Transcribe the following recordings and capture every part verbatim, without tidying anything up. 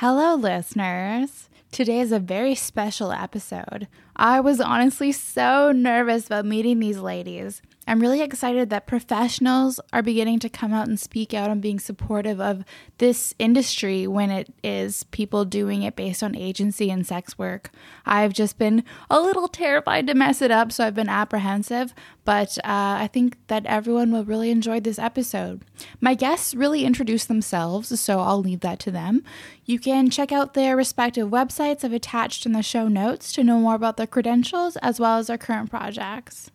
Hello, listeners. Today is a very special episode. I was honestly so nervous about meeting these ladies. I'm really excited that professionals are beginning to come out and speak out on being supportive of this industry when it is people doing it based on agency and sex work. I've just been a little terrified to mess it up, so I've been apprehensive, but uh, I think that everyone will really enjoy this episode. My guests really introduce themselves, so I'll leave that to them. You can check out their respective websites I've attached in the show notes to know more about their credentials as well as their current projects.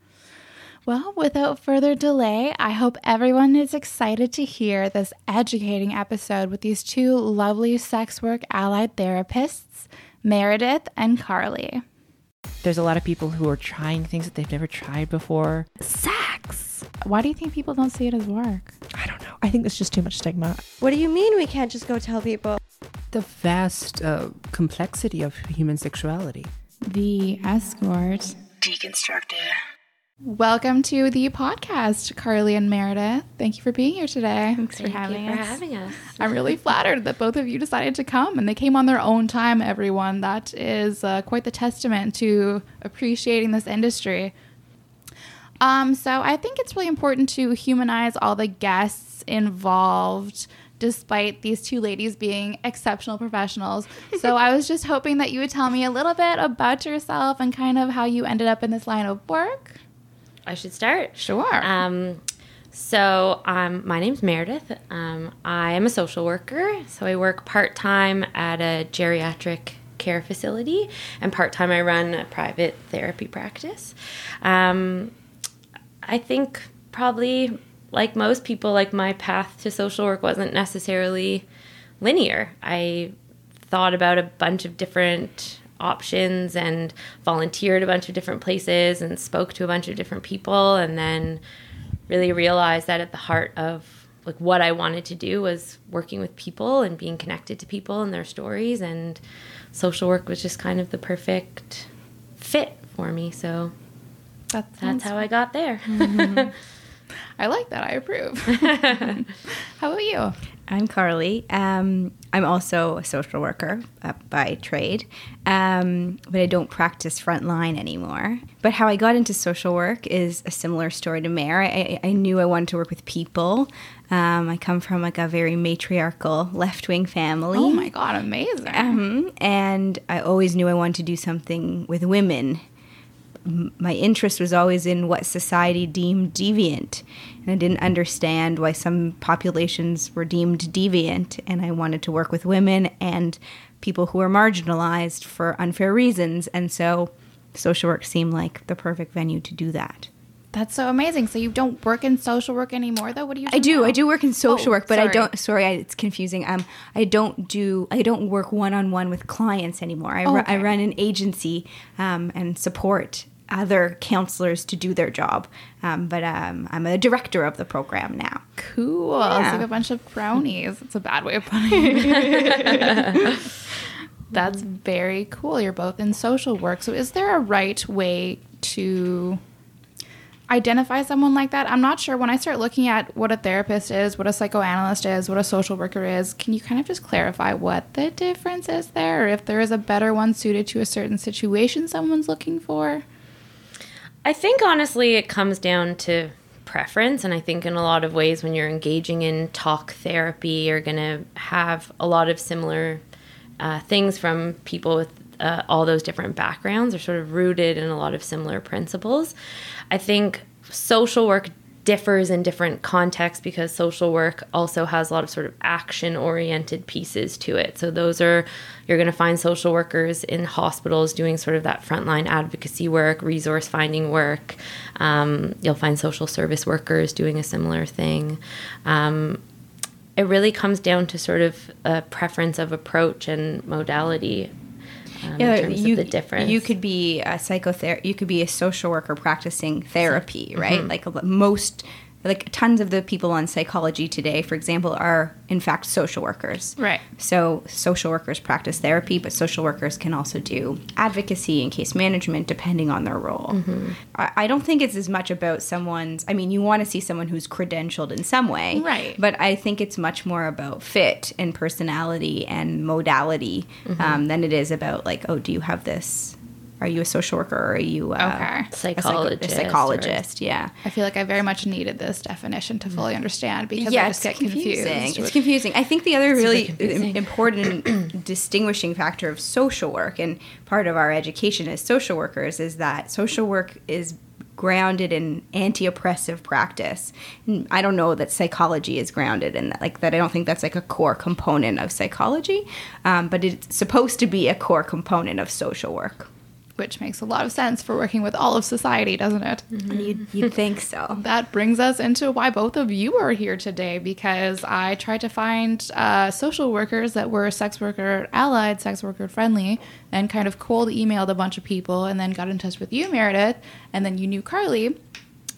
Well, without further delay, I hope everyone is excited to hear this educating episode with these two lovely sex work allied therapists, Meredith and Carly. There's a lot of people who are trying things that they've never tried before. Sex! Why do you think people don't see it as work? I don't know. I think there's just too much stigma. What do you mean we can't just go tell people? The vast uh, complexity of human sexuality. The Escort Deconstructed. Welcome to the podcast, Carly and Meredith. Thank you for being here today. Thanks for, Thank having, you for us. having us. I'm really flattered that both of you decided to come, and they came on their own time, everyone. That is uh, quite the testament to appreciating this industry. Um, so I think it's really important to humanize all the guests involved, despite these two ladies being exceptional professionals. So I was just hoping that you would tell me a little bit about yourself and kind of how you ended up in this line of work. I should start. Sure. Um, so um, my name's Meredith. Um, I am a social worker. So I work part-time at a geriatric care facility, and part-time I run a private therapy practice. Um, I think probably like most people, like my path to social work wasn't necessarily linear. I thought about a bunch of different options and volunteered a bunch of different places and spoke to a bunch of different people, and then really realized that at the heart of like what I wanted to do was working with people and being connected to people and their stories, and social work was just kind of the perfect fit for me. So that that's how I got there. Mm-hmm. I like that. I approve. How about you? I'm Carly. Um, I'm also a social worker uh, by trade, um, but I don't practice frontline anymore. But how I got into social work is a similar story to Mare. I, I knew I wanted to work with people. Um, I come from like a very matriarchal left-wing family. Oh my God, amazing. Um, and I always knew I wanted to do something with women. My interest was always in what society deemed deviant, and I didn't understand why some populations were deemed deviant, and I wanted to work with women and people who were marginalized for unfair reasons, and so social work seemed like the perfect venue to do that. That's so amazing. So you don't work in social work anymore, though? What do you do? I do. Now? I do work in social oh, work, but sorry. I don't. Sorry, I, it's confusing. Um, I don't do. I don't work one on one with clients anymore. I, oh, okay. I run an agency um, and support other counselors to do their job. Um, but um, I'm a director of the program now. Cool. Yeah. It's like a bunch of cronies. It's a bad way of putting it. That's very cool. You're both in social work. So is there a right way to identify someone like that? I'm not sure. When I start looking at what a therapist is, what a psychoanalyst is, what a social worker is, can you kind of just clarify what the difference is there, or if there is a better one suited to a certain situation someone's looking for? I think honestly it comes down to preference, and I think in a lot of ways when you're engaging in talk therapy, you're going to have a lot of similar uh, things from people with Uh, all those different backgrounds are sort of rooted in a lot of similar principles. I think social work differs in different contexts because social work also has a lot of sort of action-oriented pieces to it. So those are, you're going to find social workers in hospitals doing sort of that frontline advocacy work, resource finding work. Um, you'll find social service workers doing a similar thing. Um, it really comes down to sort of a preference of approach and modality. Um, yeah, in terms you, of the difference. You could be a psychotherapist, you could be a social worker practicing therapy, right? Mm-hmm. Like most like tons of the people on Psychology Today, for example, are in fact social workers. Right. So social workers practice therapy, but social workers can also do advocacy and case management depending on their role. Mm-hmm. I, I don't think it's as much about someone's, I mean, you want to see someone who's credentialed in some way. Right. But I think it's much more about fit and personality and modality mm-hmm. um, than it is about like, oh, do you have this? Are you a social worker or are you uh, okay. psychologist, a psych- a psychologist? Or... Yeah. I feel like I very much needed this definition to fully understand because yeah, I just get confusing. confused. It's confusing. I think the other it's really important distinguishing factor of social work and part of our education as social workers is that social work is grounded in anti-oppressive practice. And I don't know that psychology is grounded in that. Like that, I don't think that's like a core component of psychology, um, but it's supposed to be a core component of social work. Which makes a lot of sense for working with all of society, doesn't it? Mm-hmm. You'd, you'd think so. That brings us into why both of you are here today, because I tried to find uh, social workers that were sex worker allied, sex worker friendly, and kind of cold emailed a bunch of people and then got in touch with you, Meredith, and then you knew Carly,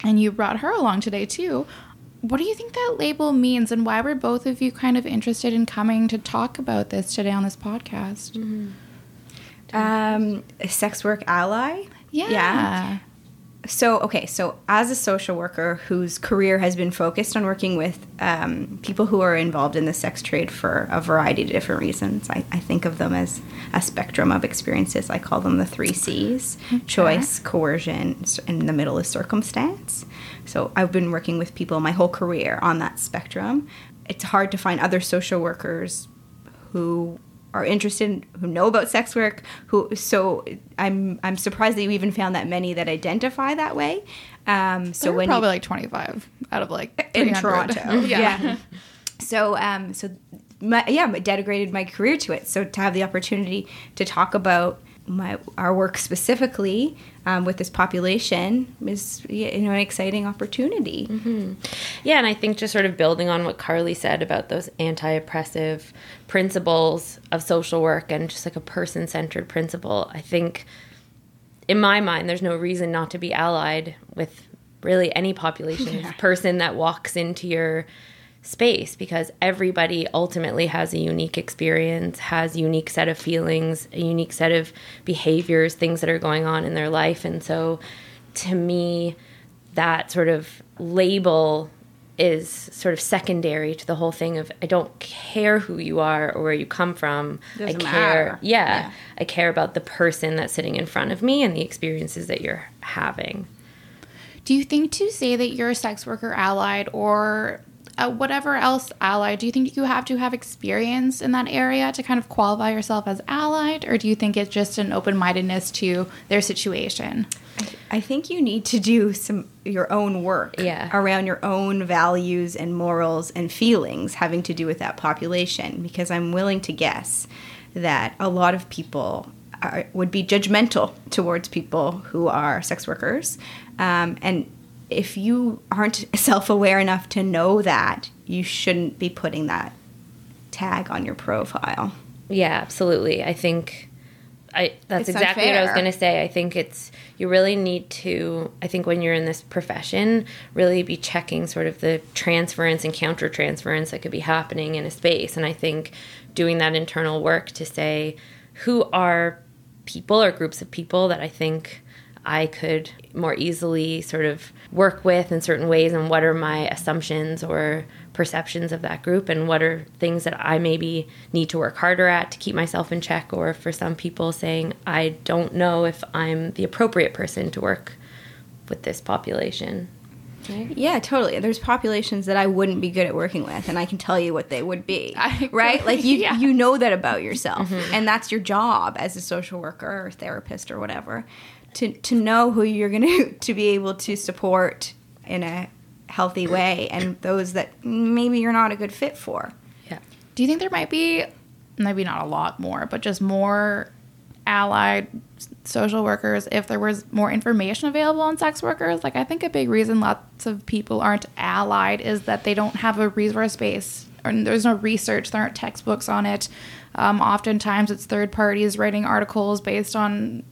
and you brought her along today too. What do you think that label means, and why were both of you kind of interested in coming to talk about this today on this podcast? Mm-hmm. Um, a sex work ally? Yeah. Yeah. So, okay, so as a social worker whose career has been focused on working with um, people who are involved in the sex trade for a variety of different reasons, I, I think of them as a spectrum of experiences. I call them the three C's, okay. Choice, coercion, and the middle is circumstance. So I've been working with people my whole career on that spectrum. It's hard to find other social workers who... are interested, who know about sex work, who so I'm I'm surprised that you even found that many that identify that way. Um, so when probably you, like twenty-five out of like in Toronto, yeah. yeah. So um, so my, yeah, I dedicated my career to it. So to have the opportunity to talk about my our work specifically um, with this population is you know an exciting opportunity. Mm-hmm. Yeah, and I think just sort of building on what Carly said about those anti-oppressive principles of social work and just like a person-centered principle, I think in my mind there's no reason not to be allied with really any population, yeah. person that walks into your space, because everybody ultimately has a unique experience, has a unique set of feelings, a unique set of behaviors, things that are going on in their life. And so to me, that sort of label is sort of secondary to the whole thing of I don't care who you are or where you come from. Doesn't I care. Matter. Yeah, yeah. I care about the person that's sitting in front of me and the experiences that you're having. Do you think to say that you're a sex worker allied or Uh, whatever else allied, do you think you have to have experience in that area to kind of qualify yourself as allied, or do you think it's just an open-mindedness to their situation? I, th- I think you need to do some your own work yeah. around your own values and morals and feelings having to do with that population, because I'm willing to guess that a lot of people are, would be judgmental towards people who are sex workers, um, and if you aren't self-aware enough to know that, you shouldn't be putting that tag on your profile. Yeah, absolutely. I think I that's it's exactly unfair. What I was going to say. I think it's you really need to, I think when you're in this profession, really be checking sort of the transference and counter-transference that could be happening in a space. And I think doing that internal work to say who are people or groups of people that I think I could more easily sort of work with in certain ways, and what are my assumptions or perceptions of that group, and what are things that I maybe need to work harder at to keep myself in check, or for some people saying, I don't know if I'm the appropriate person to work with this population. Right? Yeah, totally. There's populations that I wouldn't be good at working with, and I can tell you what they would be, right? Like you, yeah. you know that about yourself, mm-hmm. and that's your job as a social worker or therapist or whatever. To, to know who you're going to to be able to support in a healthy way, and those that maybe you're not a good fit for. Yeah. Do you think there might be, maybe not a lot more, but just more allied social workers if there was more information available on sex workers? Like I think a big reason lots of people aren't allied is that they don't have a resource base, or there's no research, there aren't textbooks on it. Um, oftentimes it's third parties writing articles based on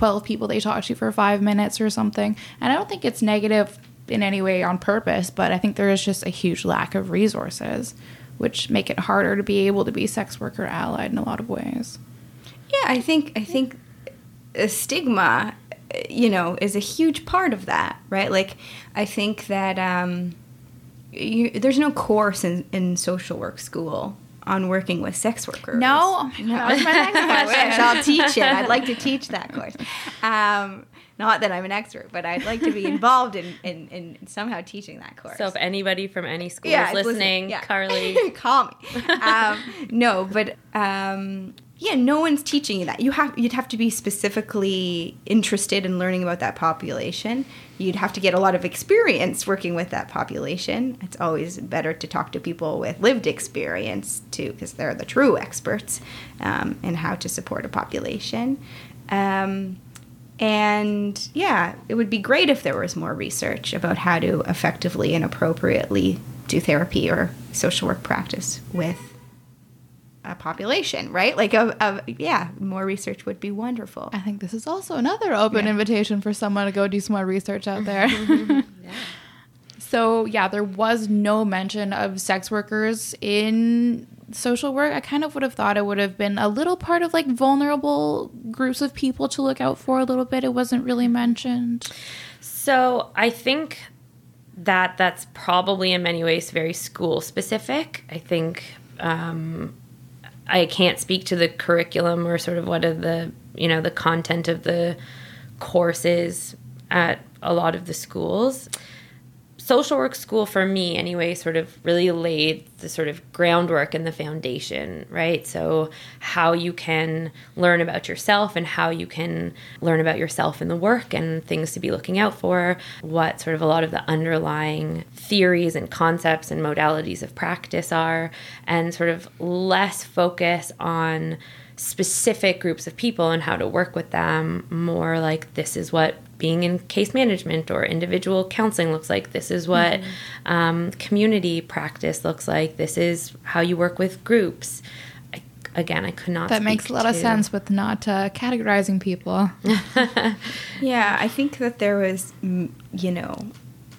twelve people they talk to for five minutes or something. And I don't think it's negative in any way on purpose, but I think there is just a huge lack of resources, which make it harder to be able to be sex worker allied in a lot of ways. Yeah, I think I think a stigma, you know, is a huge part of that, right? Like, I think that um, you, there's no course in, in social work school on working with sex workers. No, no. That was my next question. I'll teach it. I'd like to teach that course. Um, Not that I'm an expert, but I'd like to be involved in, in, in somehow teaching that course. So if anybody from any school yeah, is listening, listening. Yeah. Carly. Call me. Um, no, but um, yeah, no one's teaching you that. You have, you'd have to be specifically interested in learning about that population. You'd have to get a lot of experience working with that population. It's always better to talk to people with lived experience, too, because they're the true experts um, in how to support a population. Um And, yeah, it would be great if there was more research about how to effectively and appropriately do therapy or social work practice with a population, right? Like, a, a, yeah, more research would be wonderful. I think this is also another open yeah. invitation for someone to go do some more research out there. yeah. So, yeah, there was no mention of sex workers in social work. I kind of would have thought it would have been a little part of like vulnerable groups of people to look out for a little bit. It wasn't really mentioned. So I think that that's probably in many ways very school specific. I think um, I can't speak to the curriculum or sort of what are the, you know, the content of the courses at a lot of the schools. Social work school, for me anyway, sort of really laid the sort of groundwork and the foundation, right? So how you can learn about yourself and how you can learn about yourself in the work and things to be looking out for, what sort of a lot of the underlying theories and concepts and modalities of practice are, and sort of less focus on specific groups of people and how to work with them, more like this is what being in case management or individual counseling looks like. This is what mm-hmm. um, community practice looks like. This is how you work with groups. I, again, I could not That speak makes a lot to... of sense with not uh, categorizing people. Yeah, I think that there was, you know,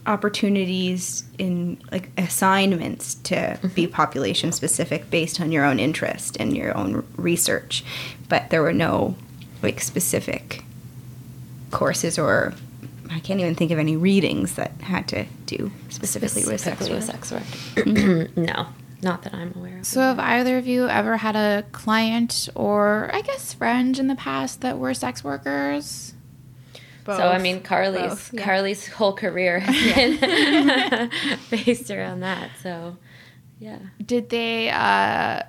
opportunities in like assignments to mm-hmm. be population specific based on your own interest and your own research. But there were no like specific courses, or I can't even think of any readings that had to do specifically, specifically with sex work. With sex work. No, not that I'm aware of. So have either of you ever had a client or I guess friend in the past that were sex workers? Both. So I mean, Carly's Both, yeah. Carly's whole career has been based around that. So yeah, did they? Uh,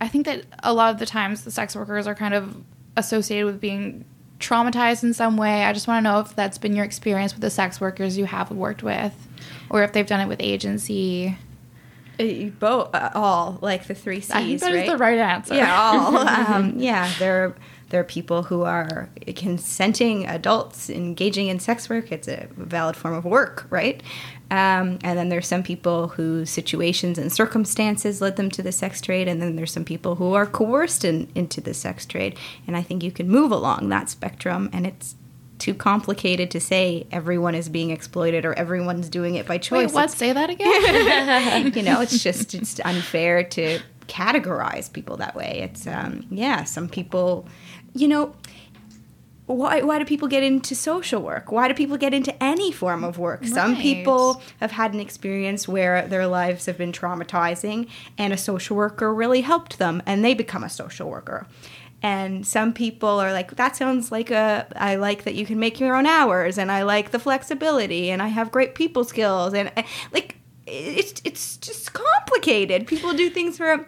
I think that a lot of the times the sex workers are kind of associated with being traumatized in some way. I just want to know if that's been your experience with the sex workers you have worked with, or if they've done it with agency. It, both, uh, all, like the three C's, I think that right? is the right answer. Yeah, all. um, yeah, there, there are people who are consenting adults engaging in sex work. It's a valid form of work, right? Um, and then there's some people whose situations and circumstances led them to the sex trade, and then there's some people who are coerced in, into the sex trade. And I think you can move along that spectrum, and it's too complicated to say everyone is being exploited or everyone's doing it by choice. Wait, what? It's, say that again? You know, it's just it's unfair to categorize people that way. It's, um, yeah, some people, you know... Why, why do people get into social work? Why do people get into any form of work? Right. Some people have had an experience where their lives have been traumatizing and a social worker really helped them and they become a social worker. And some people are like, that sounds like a, I like that you can make your own hours and I like the flexibility and I have great people skills. And like, it's, it's just complicated. People do things for a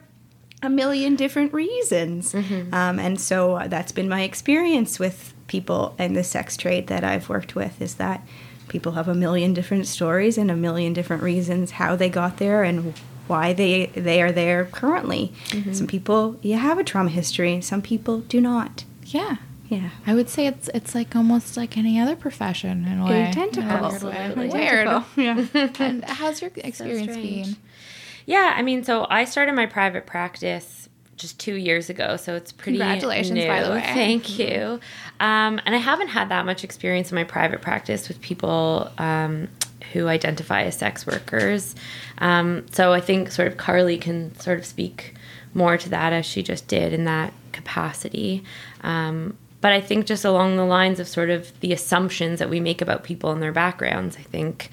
a million different reasons. Mm-hmm. Um, and so that's been my experience with people in the sex trade that I've worked with, is that people have a million different stories and a million different reasons how they got there and why they they are there currently. Mm-hmm. Some people, you have a trauma history, and some people do not. Yeah. Yeah. I would say it's it's like almost like any other profession in a way. Tentacles. Weird. Yeah. And how's your experience so been? Yeah, I mean, so I started my private practice just two years ago, so it's pretty Congratulations, new. By the way. Thank you. Um, and I haven't had that much experience in my private practice with people um, who identify as sex workers. Um, so I think sort of Carly can sort of speak more to that, as she just did, in that capacity. Um, but I think just along the lines of sort of the assumptions that we make about people and their backgrounds, I think,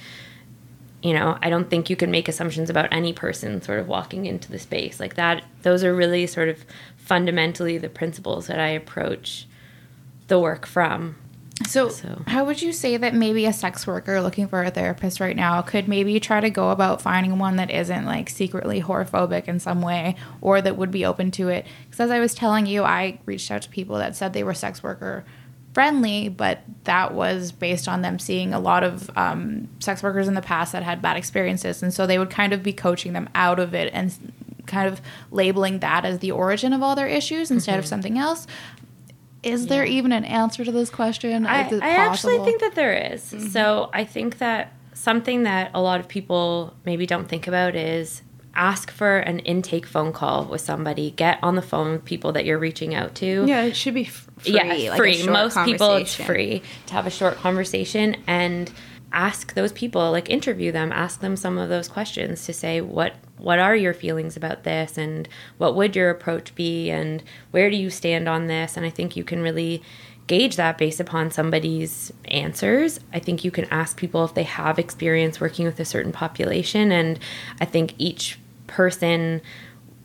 you know, I don't think you can make assumptions about any person sort of walking into the space like that. Those are really sort of fundamentally the principles that I approach the work from. So, so how would you say that maybe a sex worker looking for a therapist right now could maybe try to go about finding one that isn't like secretly horophobic in some way, or that would be open to it? Because as I was telling you, I reached out to people that said they were sex worker friendly, but that was based on them seeing a lot of um, sex workers in the past that had bad experiences. And so they would kind of be coaching them out of it and kind of labeling that as the origin of all their issues instead mm-hmm. of something else. Is yeah. there even an answer to this question? I, is it I actually think that there is. Mm-hmm. So I think that something that a lot of people maybe don't think about is ask for an intake phone call with somebody. Get on the phone with people that you're reaching out to. Yeah, it should be free. Yeah, like free. Most people, it's free to have a short conversation and ask those people, like interview them, ask them some of those questions to say, what what are your feelings about this, and what would your approach be, and where do you stand on this? And I think you can really gauge that based upon somebody's answers. I think you can ask people if they have experience working with a certain population, and I think each person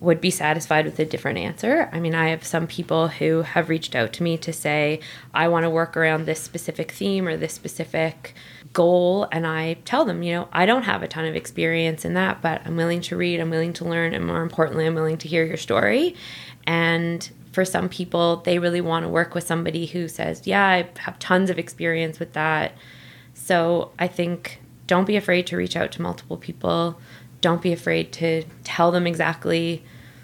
would be satisfied with a different answer. I mean, I have some people who have reached out to me to say, I want to work around this specific theme or this specific goal, and I tell them, you know, I don't have a ton of experience in that, but I'm willing to read, I'm willing to learn, and more importantly, I'm willing to hear your story. And for some people, they really want to work with somebody who says, yeah, I have tons of experience with that. So I think don't be afraid to reach out to multiple people. Don't be afraid to tell them exactly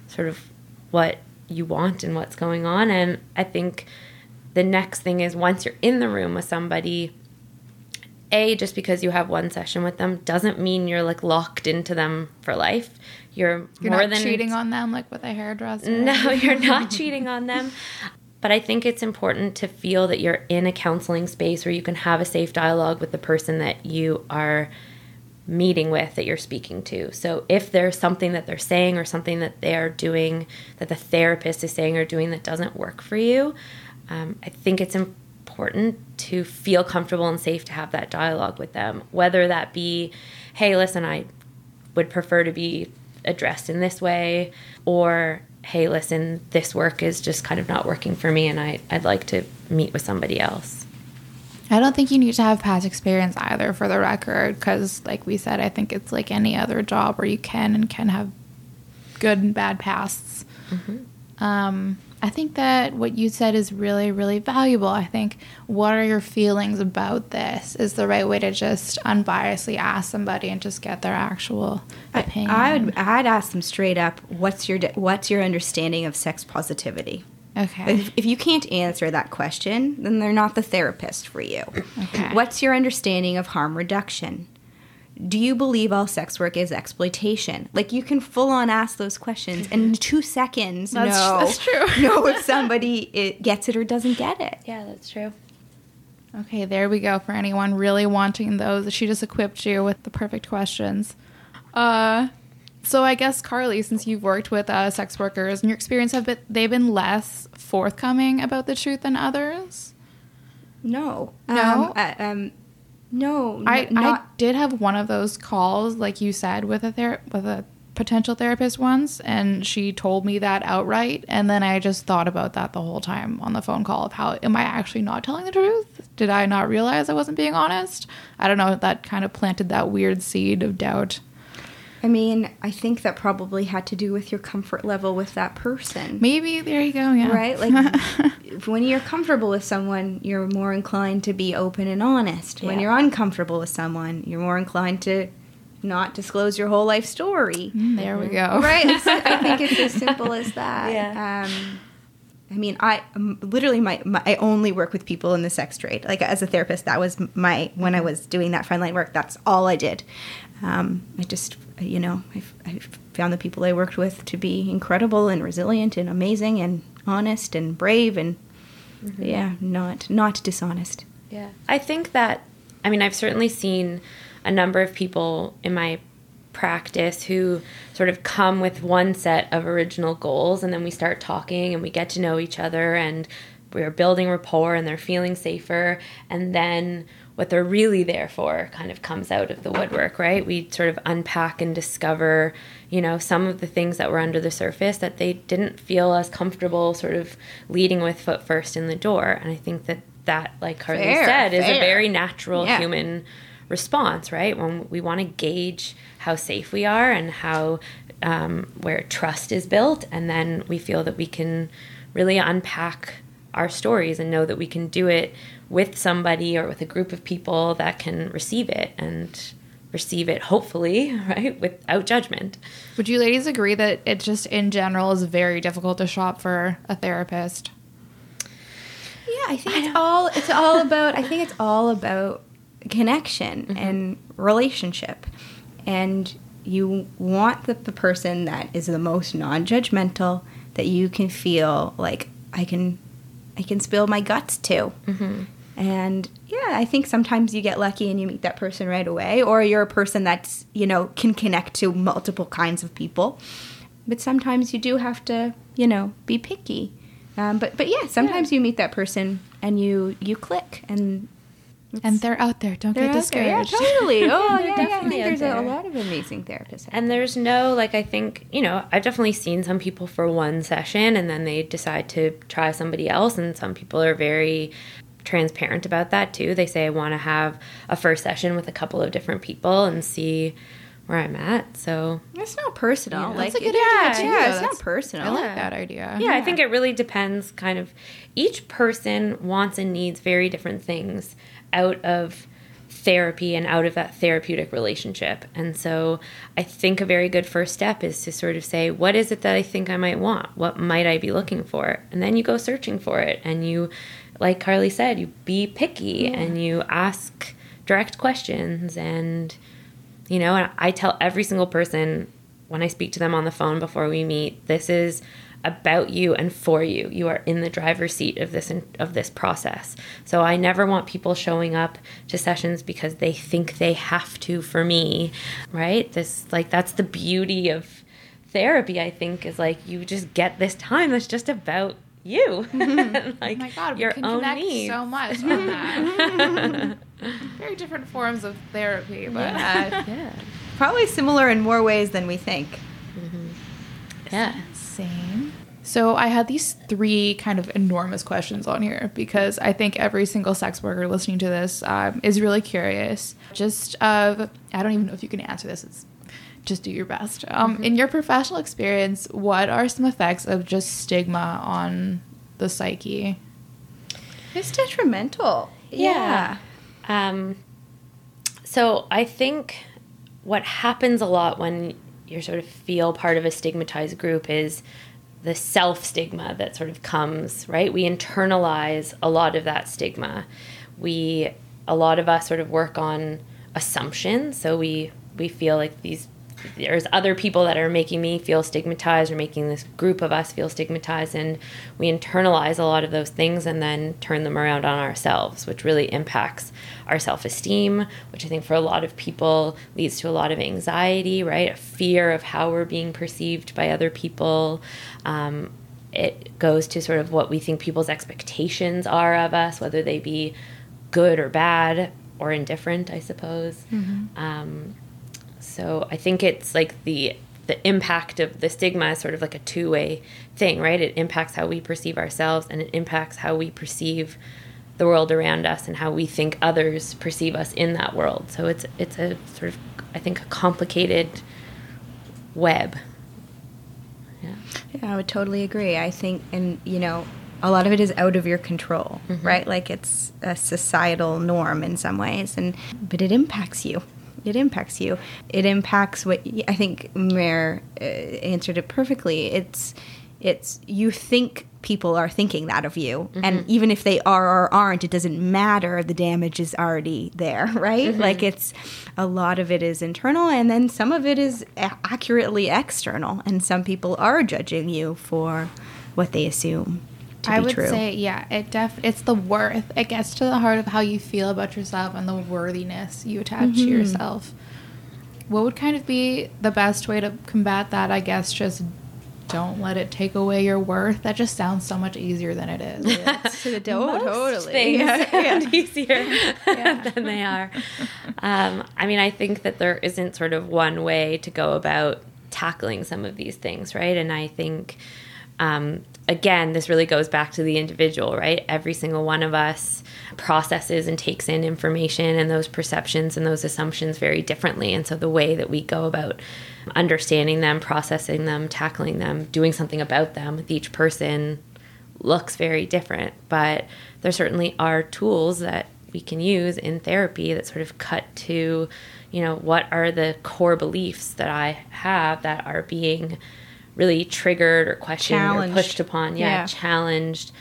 sort of what you want and what's going on. And I think the next thing is, once you're in the room with somebody, A, just because you have one session with them doesn't mean you're like locked into them for life. You're, you're more not than cheating on them, like with a hairdresser. No, you're not cheating on them. But I think it's important to feel that you're in a counseling space where you can have a safe dialogue with the person that you are meeting with, that you're speaking to. So if there's something that they're saying or something that they're doing, that the therapist is saying or doing, that doesn't work for you, um, I think it's important to feel comfortable and safe to have that dialogue with them, whether that be, hey, listen, I would prefer to be addressed in this way, or hey, listen, this work is just kind of not working for me and I, I'd like to meet with somebody else. I don't think you need to have past experience either, for the record, because like we said, I think it's like any other job where you can and can have good and bad pasts. Mm-hmm. Um, I think that what you said is really, really valuable. I think, what are your feelings about this is the right way to just unbiasedly ask somebody and just get their actual opinion. I, I would, I'd ask them straight up, what's your, what's your understanding of sex positivity? Okay. If, if you can't answer that question, then they're not the therapist for you. Okay. What's your understanding of harm reduction? Do you believe all sex work is exploitation? Like, you can full on ask those questions, and in two seconds, that's, no, that's true. know if somebody it gets it or doesn't get it. Yeah, that's true. Okay, there we go. For anyone really wanting those, she just equipped you with the perfect questions. Uh, so I guess, Carly, since you've worked with uh, sex workers, and your experience have been, they've been less forthcoming about the truth than others. No, no. Um, I, um No, no, I not. I did have one of those calls, like you said, with a ther- with a potential therapist once, and she told me that outright, and then I just thought about that the whole time on the phone call of, how am I actually not telling the truth? Did I not realize I wasn't being honest? I don't know. That kind of planted that weird seed of doubt. I mean, I think that probably had to do with your comfort level with that person. Maybe. There you go. Yeah. Right. Like, when you're comfortable with someone, you're more inclined to be open and honest. Yeah. When you're uncomfortable with someone, you're more inclined to not disclose your whole life story. Mm, there we go. Right? I think it's as simple as that. Yeah. Um, I mean, I um, literally, my, my I only work with people in the sex trade. Like, as a therapist, that was my, when I was doing that frontline work, that's all I did. Um, I just, you know, I, I found the people I worked with to be incredible and resilient and amazing and honest and brave and, mm-hmm. yeah, not not dishonest. Yeah. I think that, I mean, I've certainly seen a number of people in my practice who sort of come with one set of original goals, and then we start talking and we get to know each other and we're building rapport and they're feeling safer, and then what they're really there for kind of comes out of the woodwork, right? We sort of unpack and discover, you know, some of the things that were under the surface that they didn't feel as comfortable sort of leading with foot first in the door. And I think that that, like Carly fair, said, fair. is a very natural yeah. human response, right? When we want to gauge how safe we are and how um, where trust is built, and then we feel that we can really unpack our stories and know that we can do it with somebody or with a group of people that can receive it and receive it, hopefully, right, without judgment. Would you ladies agree that it just in general is very difficult to shop for a therapist? Yeah, I think I it's all it's all about I think it's all about connection mm-hmm. and relationship. And you want the, the person that is the most non-judgmental, that you can feel like I can I can spill my guts to. Mm-hmm. And yeah, I think sometimes you get lucky and you meet that person right away, or you're a person that's, you know, can connect to multiple kinds of people. But sometimes you do have to, you know, be picky. Um, but, but yeah, sometimes yeah. you meet that person and you, you click, and and they're out there. Don't get discouraged. Yeah, totally. Oh, yeah, definitely. Yeah. There's there. a lot of amazing therapists. And there's no, like, I think, you know, I've definitely seen some people for one session and then they decide to try somebody else. And some people are very transparent about that too. They say, I want to have a first session with a couple of different people and see where I'm at. So it's not personal. Yeah, like, that's a good yeah, idea too. Yeah, it's that's, not personal. I like that idea. Yeah, yeah, I think it really depends. Kind of each person wants and needs very different things out of therapy and out of that therapeutic relationship. And so I think a very good first step is to sort of say, what is it that I think I might want? What might I be looking for? And then you go searching for it. And you, like Carly said, you be picky yeah. and you ask direct questions. And, you know, and I tell every single person when I speak to them on the phone before we meet, this is about you and for you. You are in the driver's seat of this of this process. So I never want people showing up to sessions because they think they have to for me, right? This like that's the beauty of therapy, I think, is like you just get this time that's just about you. Mm-hmm. Like, oh my God, your we can own connect needs. So much on that. Very different forms of therapy, but yeah. Uh, yeah. Probably similar in more ways than we think. Mm-hmm. Yeah. Same. So I had these three kind of enormous questions on here because I think every single sex worker listening to this um, is really curious. Just of, I don't even know if you can answer this. It's just do your best. Um, mm-hmm. In your professional experience, what are some effects of just stigma on the psyche? It's detrimental. Yeah. yeah. Um. So I think what happens a lot when you sort of feel part of a stigmatized group is the self-stigma that sort of comes, right? We internalize a lot of that stigma. We, a lot of us sort of work on assumptions. So we, we feel like these, there's other people that are making me feel stigmatized or making this group of us feel stigmatized. And we internalize a lot of those things and then turn them around on ourselves, which really impacts our self-esteem, which I think for a lot of people leads to a lot of anxiety, right? A fear of how we're being perceived by other people. Um, it goes to sort of what we think people's expectations are of us, whether they be good or bad or indifferent, I suppose. Mm-hmm. Um, So I think it's like the the impact of the stigma is sort of like a two-way thing, right? It impacts how we perceive ourselves and it impacts how we perceive the world around us and how we think others perceive us in that world. So it's it's a sort of, I think, a complicated web. Yeah, yeah I would totally agree. I think, and, you know, a lot of it is out of your control, mm-hmm. right? Like it's a societal norm in some ways, and but it impacts you. It impacts you. It impacts what I think Mare uh, answered it perfectly. It's, it's you think people are thinking that of you, mm-hmm. and even if they are or aren't, it doesn't matter. The damage is already there, right? Mm-hmm. Like it's a lot of it is internal, and then some of it is a- accurately external, and some people are judging you for what they assume to I be true. I would say, yeah, it def- it's the worth. It gets to the heart of how you feel about yourself and the worthiness you attach mm-hmm. to yourself. What would kind of be the best way to combat that? I guess just don't let it take away your worth. That just sounds so much easier than it is. It's to the most totally. Things yeah. sound easier yeah. than they are. Um, I mean, I think that there isn't sort of one way to go about tackling some of these things, right? And I think, um, again, this really goes back to the individual, right? Every single one of us processes and takes in information and those perceptions and those assumptions very differently. And so the way that we go about understanding them, processing them, tackling them, doing something about them with each person looks very different. But there certainly are tools that we can use in therapy that sort of cut to, you know, what are the core beliefs that I have that are being really triggered or questioned challenged. or pushed upon, yeah, yeah, challenged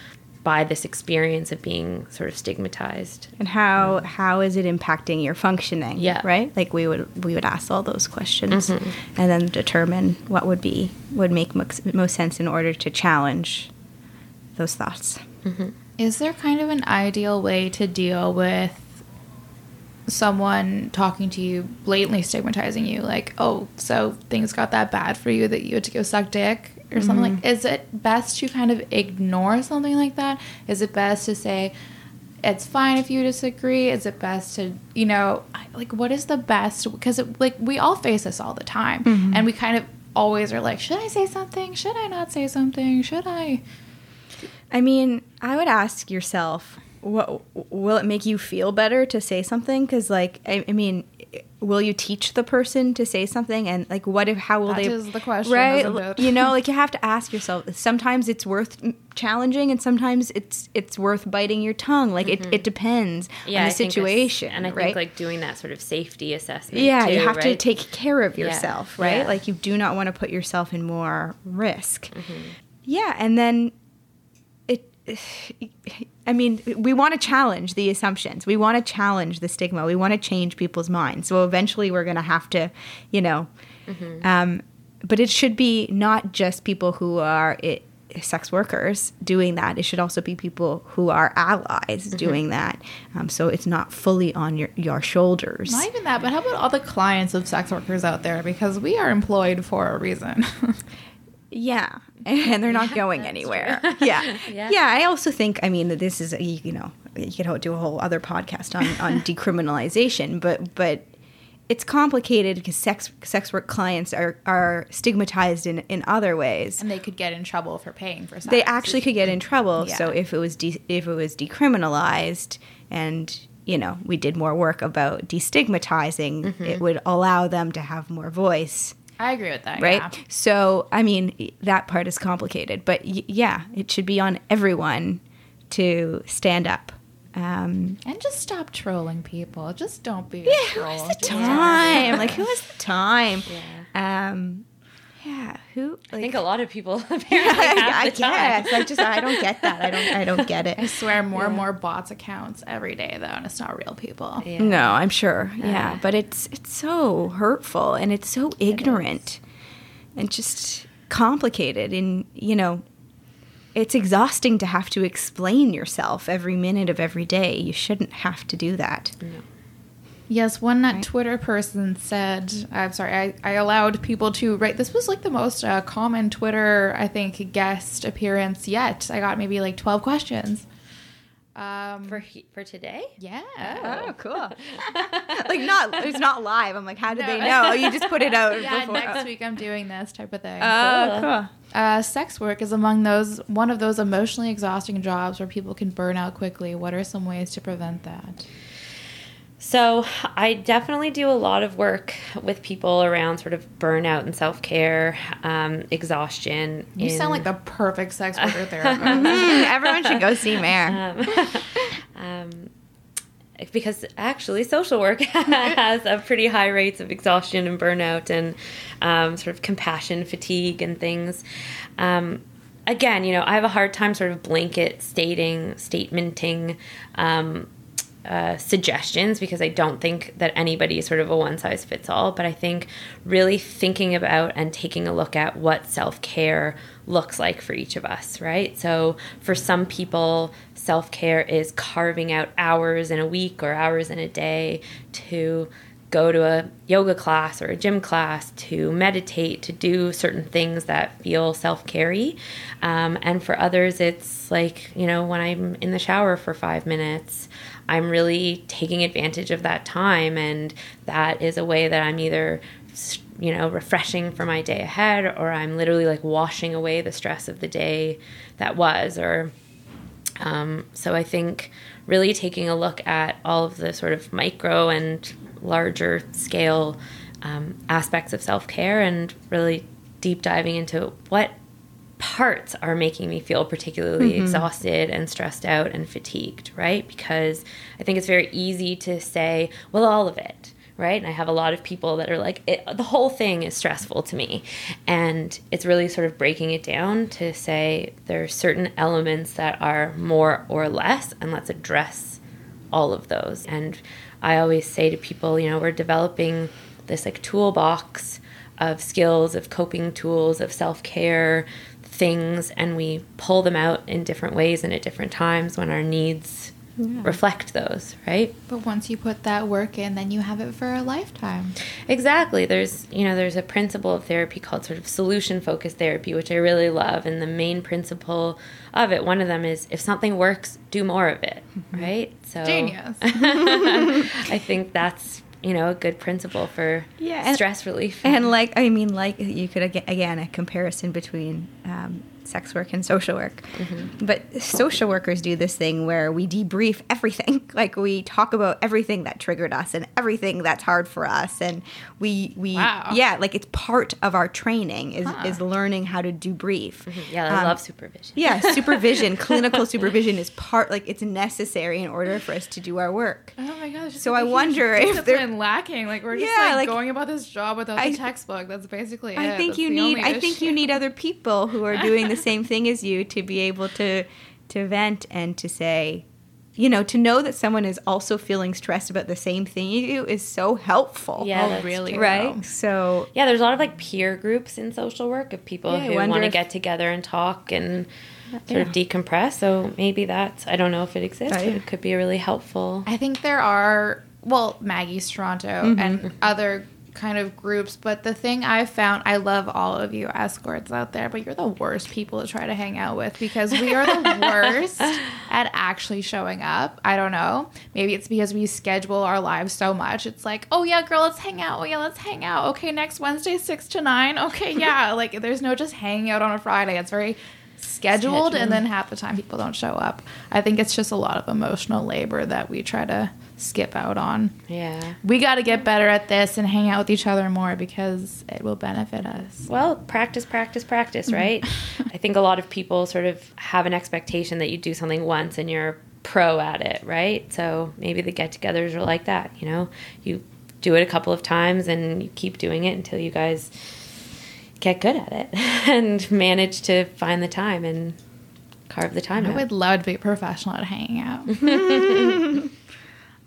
by this experience of being sort of stigmatized. And how um, how is it impacting your functioning, yeah. right? Like we would we would ask all those questions mm-hmm. and then determine what would be would make most sense in order to challenge those thoughts. Mm-hmm. Is there kind of an ideal way to deal with someone talking to you, blatantly stigmatizing you, like, oh, so things got that bad for you that you had to go suck dick or mm-hmm. something? Like, is it best to kind of ignore something like that? Is it best to say it's fine if you disagree? Is it best to, you know, like, what is the best? Because it, like, we all face this all the time mm-hmm. and we kind of always are like, should I say something? Should I not say something? Should I? I mean, I would ask yourself, what, will it make you feel better to say something? Because, like, I, I mean, will you teach the person to say something? And, like, what if, how will that they? That is the question, right? Isn't it? You know, like, you have to ask yourself. Sometimes it's worth challenging, and sometimes it's it's worth biting your tongue. Like, mm-hmm. it, it depends yeah, on the I situation, think and I right? think, like, doing that sort of safety assessment. Yeah, too, you have right? to take care of yourself, yeah. right? Yeah. Like, you do not want to put yourself in more risk. Mm-hmm. Yeah, and then. I mean, we want to challenge the assumptions. We want to challenge the stigma. We want to change people's minds. So eventually we're going to have to, you know, mm-hmm. um, but it should be not just people who are it, sex workers doing that. It should also be people who are allies mm-hmm. doing that. Um, so it's not fully on your, your shoulders. Not even that, but how about all the clients of sex workers out there? Because we are employed for a reason. Yeah, and they're not yeah, going anywhere. Yeah. yeah, yeah. I also think, I mean, that this is, you know, you could do a whole other podcast on, on decriminalization, but but it's complicated because sex sex work clients are, are stigmatized in, in other ways, and they could get in trouble for paying for sex. They actually could get in trouble. Yeah. So if it was de- if it was decriminalized, and you know, we did more work about destigmatizing, mm-hmm. it would allow them to have more voice. I agree with that, right? Yeah. So, I mean, that part is complicated. But, y- yeah, it should be on everyone to stand up. Um, and just stop trolling people. Just don't be yeah, a troll. Who has the time? like, who has the time? Yeah. Um, yeah, who? Like, I think a lot of people apparently yeah, have I the guess. Time. I just, I don't get that. I don't, I don't get it. I swear more yeah. and more bots accounts every day, though, and it's not real people. Yeah. No, I'm sure. Yeah. yeah. But it's, it's so hurtful, and it's so ignorant it and just complicated. And, you know, it's exhausting to have to explain yourself every minute of every day. You shouldn't have to do that. No. Yes, one right. Twitter person said, I'm sorry, I, I allowed people to write, this was like the most uh, common Twitter, I think, guest appearance yet. I got maybe like twelve questions. Um, for for today? Yeah. Oh, oh cool. like not, it's not live. I'm like, how did no. they know? Oh, you just put it out yeah, before. Next week I'm doing this type of thing. Oh, cool. cool. Uh, sex work is among those, one of those emotionally exhausting jobs where people can burn out quickly. What are some ways to prevent that? So I definitely do a lot of work with people around sort of burnout and self-care, um, exhaustion. You in, sound like the perfect sex worker therapist. Everyone should go see Mare. Um, um, because actually social work has a pretty high rates of exhaustion and burnout and um, sort of compassion fatigue and things. Um Again, you know, I have a hard time sort of blanket stating, statementing, um uh, suggestions, because I don't think that anybody is sort of a one-size-fits-all, but I think really thinking about and taking a look at what self-care looks like for each of us, right? So for some people, self-care is carving out hours in a week or hours in a day to go to a yoga class or a gym class, to meditate, to do certain things that feel self-care-y. Um, and for others, it's like, you know, when I'm in the shower for five minutes, I'm really taking advantage of that time. And that is a way that I'm either, you know, refreshing for my day ahead, or I'm literally like washing away the stress of the day that was. Or um, so I think really taking a look at all of the sort of micro and larger scale um, aspects of self-care, and really deep diving into what parts are making me feel particularly mm-hmm. exhausted and stressed out and fatigued, right? Because I think it's very easy to say, well, all of it, right? And I have a lot of people that are like, it, the whole thing is stressful to me. And it's really sort of breaking it down to say there are certain elements that are more or less, and let's address all of those. And I always say to people, you know, we're developing this like toolbox of skills, of coping tools, of self-care things, and we pull them out in different ways and at different times when our needs yeah. reflect those, right? But once you put that work in, then you have it for a lifetime. Exactly. There's, you know, there's a principle of therapy called sort of solution-focused therapy, which I really love. And the main principle of it, one of them is, if something works, do more of it, mm-hmm. right? So genius. I think that's, you know, a good principle for yeah, and, stress relief. And like, I mean, like you could, again, again a comparison between um, sex work and social work. Mm-hmm. But social workers do this thing where we debrief everything. Like we talk about everything that triggered us and everything that's hard for us. And we, we wow. yeah, like it's part of our training is, huh. is learning how to debrief. Mm-hmm. Yeah, I um, love supervision. Yeah, supervision, clinical supervision is part, like it's necessary in order for us to do our work. Oh my gosh. So I wonder if they're lacking. Like we're just yeah, like, like going about this job without I, the textbook. That's basically I it. Think that's you need, I issue. think you need other people who are doing the same thing as you to be able to to vent and to say, you know, to know that someone is also feeling stressed about the same thing you do is so helpful. Yeah, oh, that's really true. Right? So yeah, there's a lot of like peer groups in social work of people yeah, who want to get together and talk and sort yeah. of decompress. So maybe that's, I don't know if it exists, oh, yeah. but it could be really helpful. I think there are, well, Maggie's Toronto mm-hmm. and other kind of groups, but the thing I've found, I love all of you escorts out there, but you're the worst people to try to hang out with, because we are the worst at actually showing up. I don't know, maybe it's because we schedule our lives so much. It's like, oh yeah, girl, let's hang out. Oh yeah, let's hang out. Okay, next Wednesday six to nine. Okay, yeah. Like there's no just hanging out on a Friday. It's very scheduled, scheduled and then half the time people don't show up. I think it's just a lot of emotional labor that we try to skip out on. Yeah, we got to get better at this and hang out with each other more, because it will benefit us. Well, practice, practice, practice, right? I think a lot of people sort of have an expectation that you do something once and you're pro at it, right? So maybe the get-togethers are like that, you know? You do it a couple of times and you keep doing it until you guys get good at it and manage to find the time and carve the time I out. I would love to be professional at hanging out.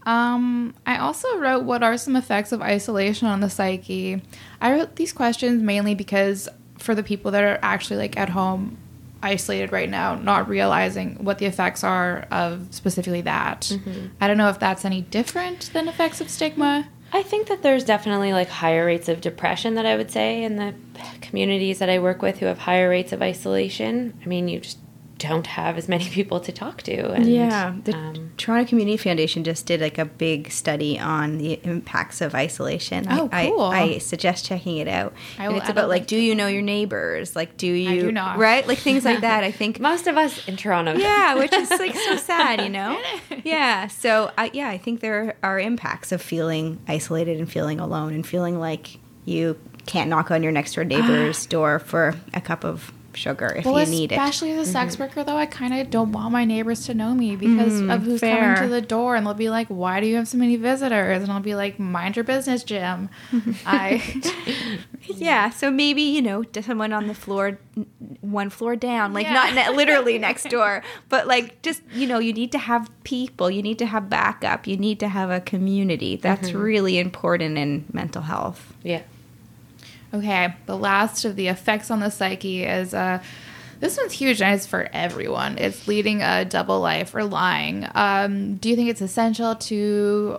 Um, I also wrote, what are some effects of isolation on the psyche? I wrote these questions mainly because for the people that are actually like at home, isolated right now, not realizing what the effects are of specifically that. Mm-hmm. I don't know if that's any different than effects of stigma. I think that there's definitely like higher rates of depression that I would say in the communities that I work with who have higher rates of isolation. I mean, you just don't have as many people to talk to. And, yeah. The um, Toronto Community Foundation just did like a big study on the impacts of isolation. Oh, I, cool. I, I suggest checking it out. I will, and it's about like, do you know your neighbors? Like, do you? I do not. Right? Like things like that. I think most of us in Toronto. Yeah. Which is like so sad, you know? Yeah. So I, yeah, I think there are impacts of feeling isolated and feeling alone and feeling like you can't knock on your next door neighbor's door for a cup of sugar if well, you need it. Especially as a sex mm-hmm. worker, though, I kind of don't want my neighbors to know me because mm, of who's fair. coming to the door. And they'll be like, why do you have so many visitors? And I'll be like, mind your business, Jim. I Yeah, so maybe, you know, someone on the floor, one floor down, like yeah. not ne- literally next door, but like just, you know, you need to have people. You need to have backup. You need to have a community. That's mm-hmm. really important in mental health. Yeah. Okay, the last of the effects on the psyche is, uh, this one's huge and it's for everyone. It's leading a double life or lying. Um, do you think it's essential to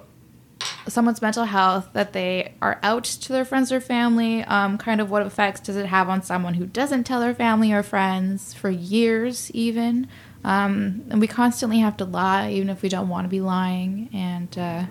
someone's mental health that they are out to their friends or family? Um, kind of what effects does it have on someone who doesn't tell their family or friends for years even? Um, and we constantly have to lie even if we don't want to be lying, and... Uh,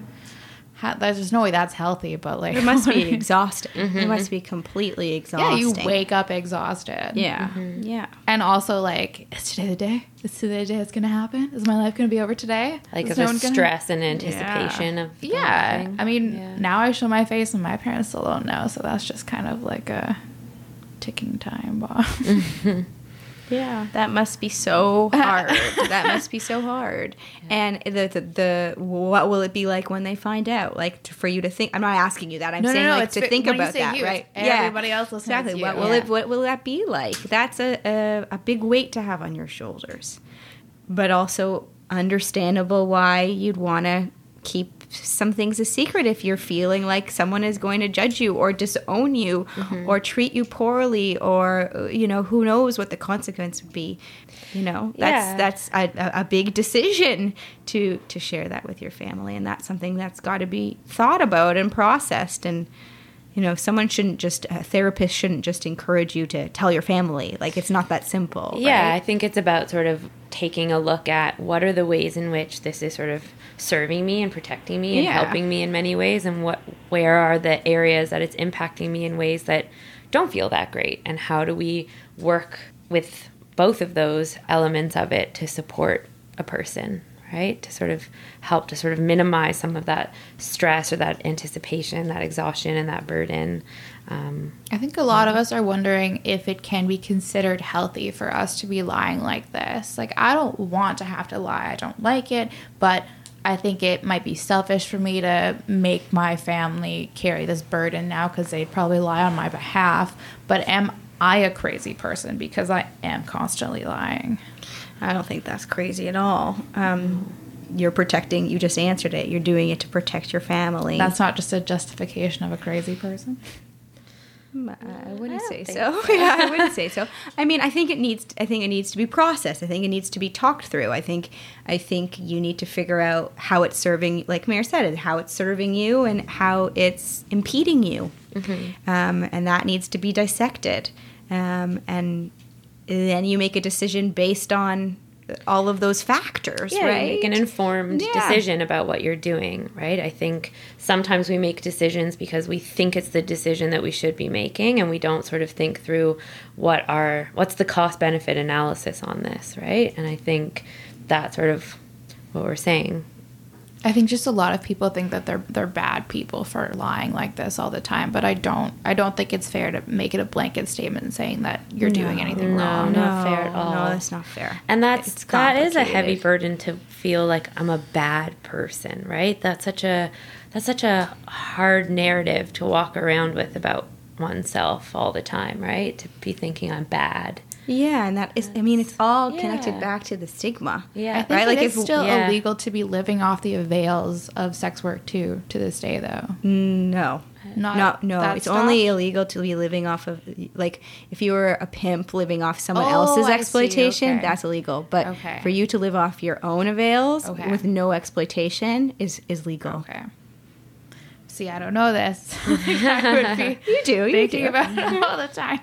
there's just no way that's healthy, but like it must be exhausting. Mm-hmm. It must be completely exhausting. Yeah, you wake up exhausted. Yeah, mm-hmm. yeah. And also, like, is today the day? Is today the day it's gonna happen? Is my life gonna be over today? Like, is no the stress gonna... and anticipation yeah. of yeah. Living? I mean, yeah. now I show my face, and my parents still don't know, so that's just kind of like a ticking time bomb. Yeah, that must be so hard. That must be so hard. Yeah. And the, the the what will it be like when they find out? Like for you to think. I'm not asking you that. I'm no, saying no, no, like to think about that, you, right? Yeah, everybody else listening. Exactly. What will yeah. it? What will that be like? That's a, a a big weight to have on your shoulders, but also understandable why you'd want to keep some things a secret if you're feeling like someone is going to judge you or disown you mm-hmm. or treat you poorly, or you know, who knows what the consequence would be. You know, that's yeah. that's a, a big decision to to share that with your family, and that's something that's got to be thought about and processed. And you know, someone shouldn't just, a therapist shouldn't just encourage you to tell your family. Like, it's not that simple. Yeah, right? I think it's about sort of taking a look at what are the ways in which this is sort of serving me and protecting me and yeah. helping me in many ways, and what where are the areas that it's impacting me in ways that don't feel that great, and how do we work with both of those elements of it to support a person, right? To sort of help to sort of minimize some of that stress or that anticipation, that exhaustion, and that burden. Um, I think a lot um, of us are wondering if it can be considered healthy for us to be lying like this. Like, I don't want to have to lie. I don't like it, but I think it might be selfish for me to make my family carry this burden now because they'd probably lie on my behalf. But am I a crazy person because I am constantly lying? I don't think that's crazy at all. Um, you're protecting, you just answered it. You're doing it to protect your family. That's not just a justification of a crazy person? I wouldn't I say so. so. Yeah, I wouldn't say so. I mean, I think it needs. I think it needs to be processed. I think it needs to be talked through. I think. I think you need to figure out how it's serving, like Mayor said, how it's serving you and how it's impeding you, mm-hmm. um, and that needs to be dissected. Um, and then you make a decision based on all of those factors, yeah, right? You make an informed yeah. decision about what you're doing, right? I think sometimes we make decisions because we think it's the decision that we should be making, and we don't sort of think through what our what's the cost-benefit analysis on this, right? And I think that's sort of what we're saying. I think just a lot of people think that they're they're bad people for lying like this all the time, but I don't I don't think it's fair to make it a blanket statement saying that you're no, doing anything no, wrong. No, not fair at all. No, that's not fair. And that's that is a heavy burden to feel like I'm a bad person, right? That's such a that's such a hard narrative to walk around with about oneself all the time, right? To be thinking I'm bad. Yeah, and that is, I mean, it's all connected yeah. back to the stigma. Yeah, I think right? It like is it's still yeah. illegal to be living off the avails of sex work, too, to this day, though. No. Not, no, no. It's not. Only illegal to be living off of, like, if you were a pimp living off someone oh, else's exploitation, okay. that's illegal. But okay. for you to live off your own avails okay. with no exploitation is, is legal. Okay. See, I don't know this. I would be you do. You thinking do. About it all the time.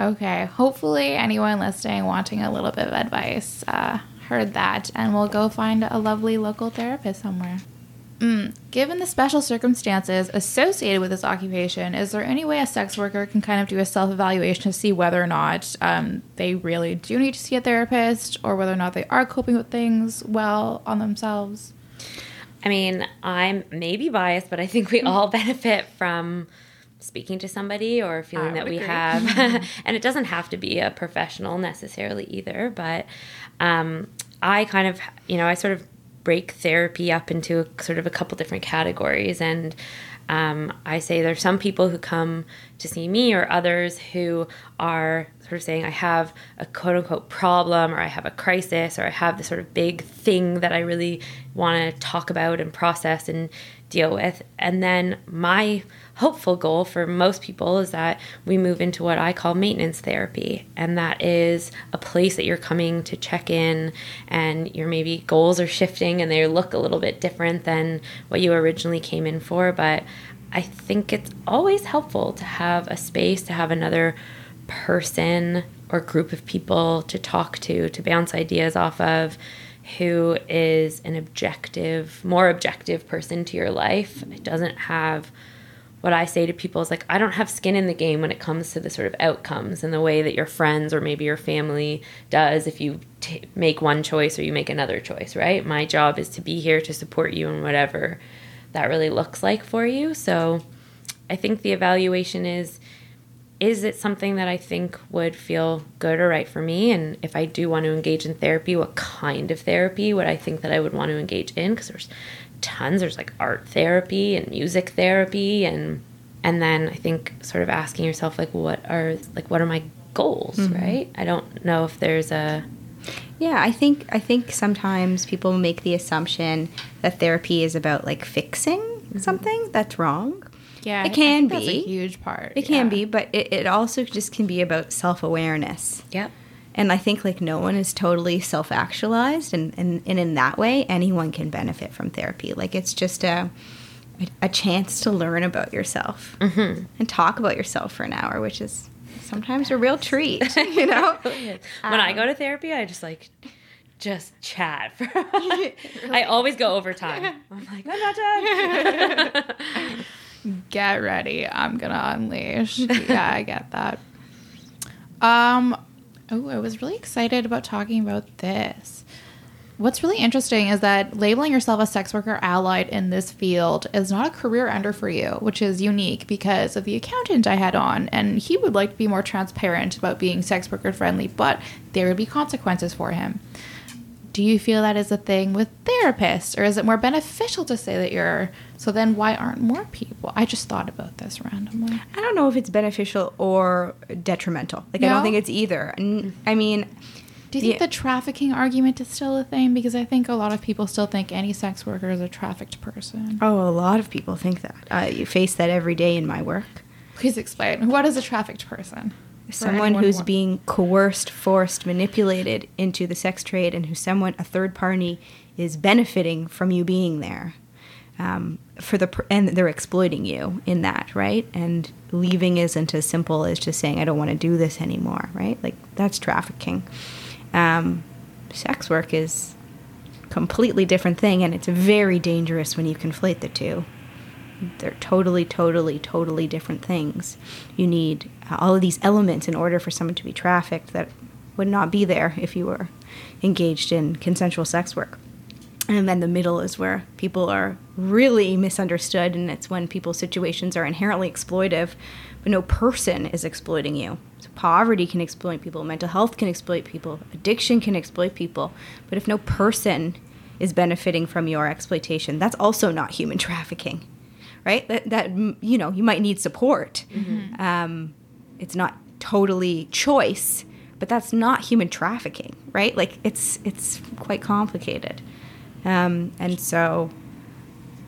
Okay, hopefully anyone listening wanting a little bit of advice uh, heard that, and we'll go find a lovely local therapist somewhere. Mm. Given the special circumstances associated with this occupation, is there any way a sex worker can kind of do a self-evaluation to see whether or not um, they really do need to see a therapist, or whether or not they are coping with things well on themselves? I mean, I'm maybe biased, but I think we all benefit from speaking to somebody or a feeling that agree. we have. And it doesn't have to be a professional necessarily either. But um, I kind of, you know, I sort of break therapy up into a, sort of a couple different categories. And um, I say there's some people who come to see me or others who are sort of saying I have a quote-unquote problem or I have a crisis or I have this sort of big thing that I really want to talk about and process and deal with. And then my hopeful goal for most people is that we move into what I call maintenance therapy. And that is a place that you're coming to check in and your maybe goals are shifting and they look a little bit different than what you originally came in for. But I think it's always helpful to have a space, to have another person or group of people to talk to, to bounce ideas off of, who is an objective, more objective person to your life. It doesn't have, what I say to people is like, I don't have skin in the game when it comes to the sort of outcomes and the way that your friends or maybe your family does if you t- make one choice or you make another choice, right? My job is to be here to support you in whatever that really looks like for you. So I think the evaluation is, is it something that I think would feel good or right for me? And if I do want to engage in therapy, what kind of therapy would I think that I would want to engage in? Because there's tons. There's like art therapy and music therapy. And and then I think sort of asking yourself, like, what are like what are my goals, mm-hmm. right? I don't know if there's a... Yeah, I think I think sometimes people make the assumption that therapy is about, like, fixing mm-hmm. something that's wrong. Yeah, it can be. That's a huge part. It yeah. can be, but it, it also just can be about self-awareness. Yep. And I think, like, no one is totally self-actualized, and, and, and in that way, anyone can benefit from therapy. Like, it's just a a chance to learn about yourself mm-hmm. and talk about yourself for an hour, which is sometimes a real treat, you know? When um, I go to therapy, I just, like... just chat. Really? I always go over time. I'm like, I'm not done. Get ready. I'm going to unleash. Yeah, I get that. Um, oh, I was really excited about talking about this. What's really interesting is that labeling yourself a sex worker allied in this field is not a career ender for you, which is unique because of the accountant I had on, and he would like to be more transparent about being sex worker friendly, but there would be consequences for him. Do you feel that is a thing with therapists, or is it more beneficial to say that you're... So then why aren't more people... I just thought about this randomly. I don't know if it's beneficial or detrimental. Like, no? I don't think it's either. I mean... Do you think yeah. the trafficking argument is still a thing? Because I think a lot of people still think any sex worker is a trafficked person. Oh, a lot of people think that. Uh, you face that every day in my work. Please explain. What is a trafficked person? Someone who's more? being coerced, forced, manipulated into the sex trade, and who someone, a third party, is benefiting from you being there, um, for the and they're exploiting you in that, right? And leaving isn't as simple as just saying I don't want to do this anymore, right? Like, that's trafficking. Um, sex work is a completely different thing, and it's very dangerous when you conflate the two. They're totally, totally, totally different things. You need all of these elements in order for someone to be trafficked that would not be there if you were engaged in consensual sex work. And then the middle is where people are really misunderstood, and it's when people's situations are inherently exploitive, but no person is exploiting you. So poverty can exploit people, mental health can exploit people, addiction can exploit people, but if no person is benefiting from your exploitation, that's also not human trafficking, right? That, that you know, you might need support. Mm-hmm. Um, it's not totally choice, but that's not human trafficking, right? Like, it's it's quite complicated. Um, and so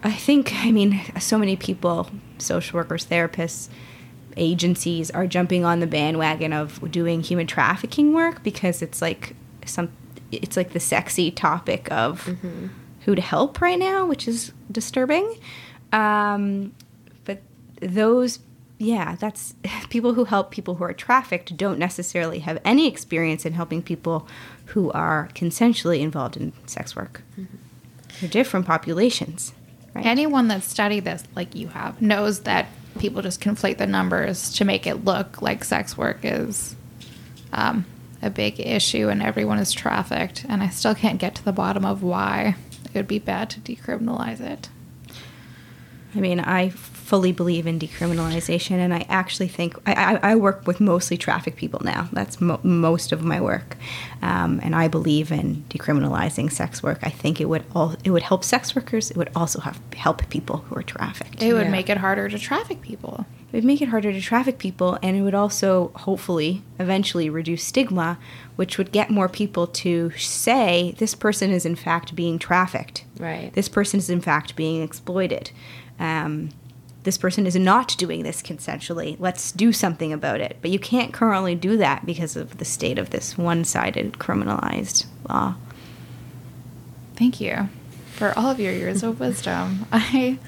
I think, I mean, so many people, social workers, therapists, agencies are jumping on the bandwagon of doing human trafficking work because it's like some, it's like the sexy topic of mm-hmm. who to help right now, which is disturbing. Um, but those, yeah, that's people who help people who are trafficked don't necessarily have any experience in helping people who are consensually involved in sex work. Mm-hmm. They're different populations, right? Anyone that's studied this, like you have, knows that people just conflate the numbers to make it look like sex work is um, a big issue and everyone is trafficked. And I still can't get to the bottom of why it would be bad to decriminalize it. I mean, I fully believe in decriminalization, and I actually think I, I, I work with mostly traffic people now. That's mo- most of my work, um, and I believe in decriminalizing sex work. I think it would all it would help sex workers. It would also have, help people who are trafficked. It would yeah. make it harder to traffic people. It would make it harder to traffic people, and it would also hopefully eventually reduce stigma, which would get more people to say this person is in fact being trafficked. Right. This person is in fact being exploited. Um, this person is not doing this consensually. Let's do something about it. But you can't currently do that because of the state of this one-sided criminalized law. Thank you for all of your years of wisdom. I...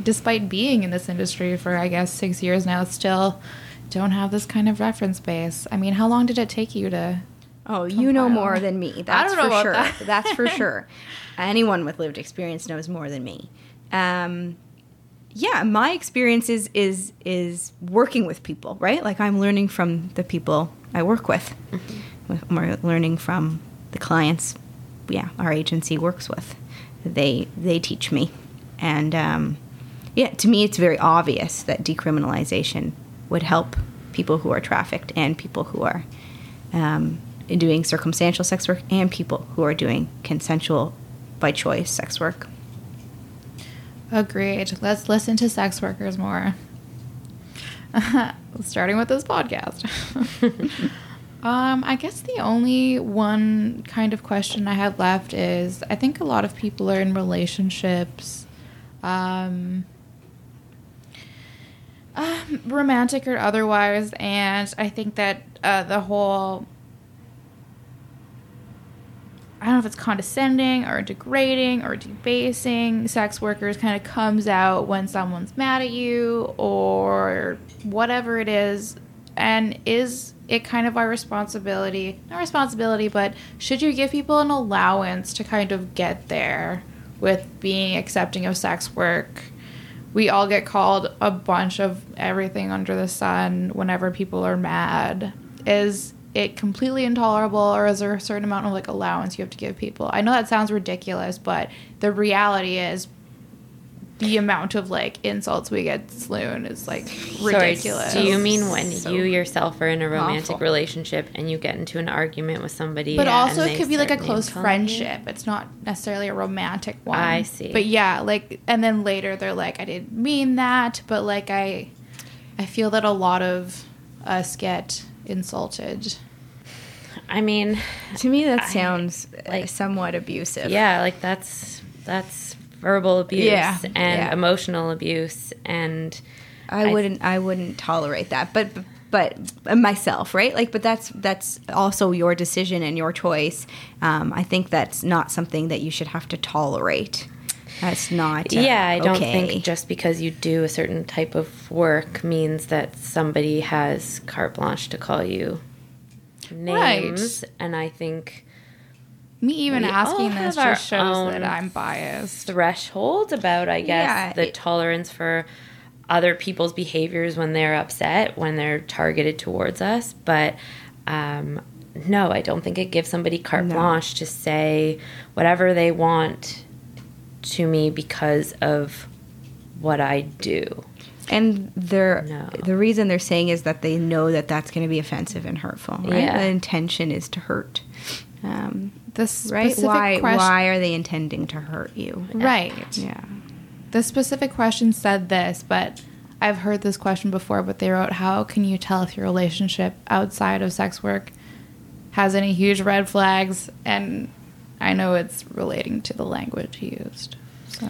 Despite being in this industry for, I guess, six years now, still don't have this kind of reference base. I mean, how long did it take you to... Oh, you know more than me. That's I don't know for sure. That. That's for sure. Anyone with lived experience knows more than me. Um, yeah, my experience is, is, is working with people, right? Like, I'm learning from the people I work with. Mm-hmm. We're learning from the clients, yeah, our agency works with. They, they teach me. And... Um, Yeah, to me, it's very obvious that decriminalization would help people who are trafficked and people who are um, doing circumstantial sex work and people who are doing consensual by choice sex work. Agreed. Let's listen to sex workers more. Starting with this podcast. um, I guess the only one kind of question I had left is, I think a lot of people are in relationships... Um... Um, romantic or otherwise, and I think that uh, the whole, I don't know if it's condescending or degrading or debasing sex workers kind of comes out when someone's mad at you or whatever it is, and is it kind of our responsibility, not responsibility, but should you give people an allowance to kind of get there with being accepting of sex work? We all get called a bunch of everything under the sun whenever people are mad. Is it completely intolerable, or is there a certain amount of, like, allowance you have to give people? I know that sounds ridiculous, but the reality is the amount of, like, insults we get slewn is, like, ridiculous. Sorry, do you mean when so you yourself are in a romantic awful. relationship and you get into an argument with somebody? But yeah, also it could be, like, a close friendship. You? It's not necessarily a romantic one. I see. But, yeah, like, and then later they're like, I didn't mean that, but, like, I, I feel that a lot of us get insulted. I mean... To me that I, sounds, like, somewhat abusive. Yeah, like, that's that's... verbal abuse yeah, and yeah. emotional abuse, and I, I wouldn't I wouldn't tolerate that. But but, but myself, right? Like, but that's that's also your decision and your choice. Um, I think that's not something that you should have to tolerate. That's not uh, yeah. I don't okay. think just because you do a certain type of work means that somebody has carte blanche to call you names. Right. And I think. Me even we asking this just shows that I'm biased. Threshold about, I guess, yeah, the it, tolerance for other people's behaviors when they're upset, when they're targeted towards us. But um, no, I don't think it gives somebody carte no. blanche to say whatever they want to me because of what I do. And they're, no. the reason they're saying is that they know that that's going to be offensive and hurtful. Right? Yeah. The intention is to hurt. Um, this right? Why? Question, why are they intending to hurt you? Right. Yeah. The specific question said this, but I've heard this question before. But they wrote, "How can you tell if your relationship outside of sex work has any huge red flags?" And I know it's relating to the language used. So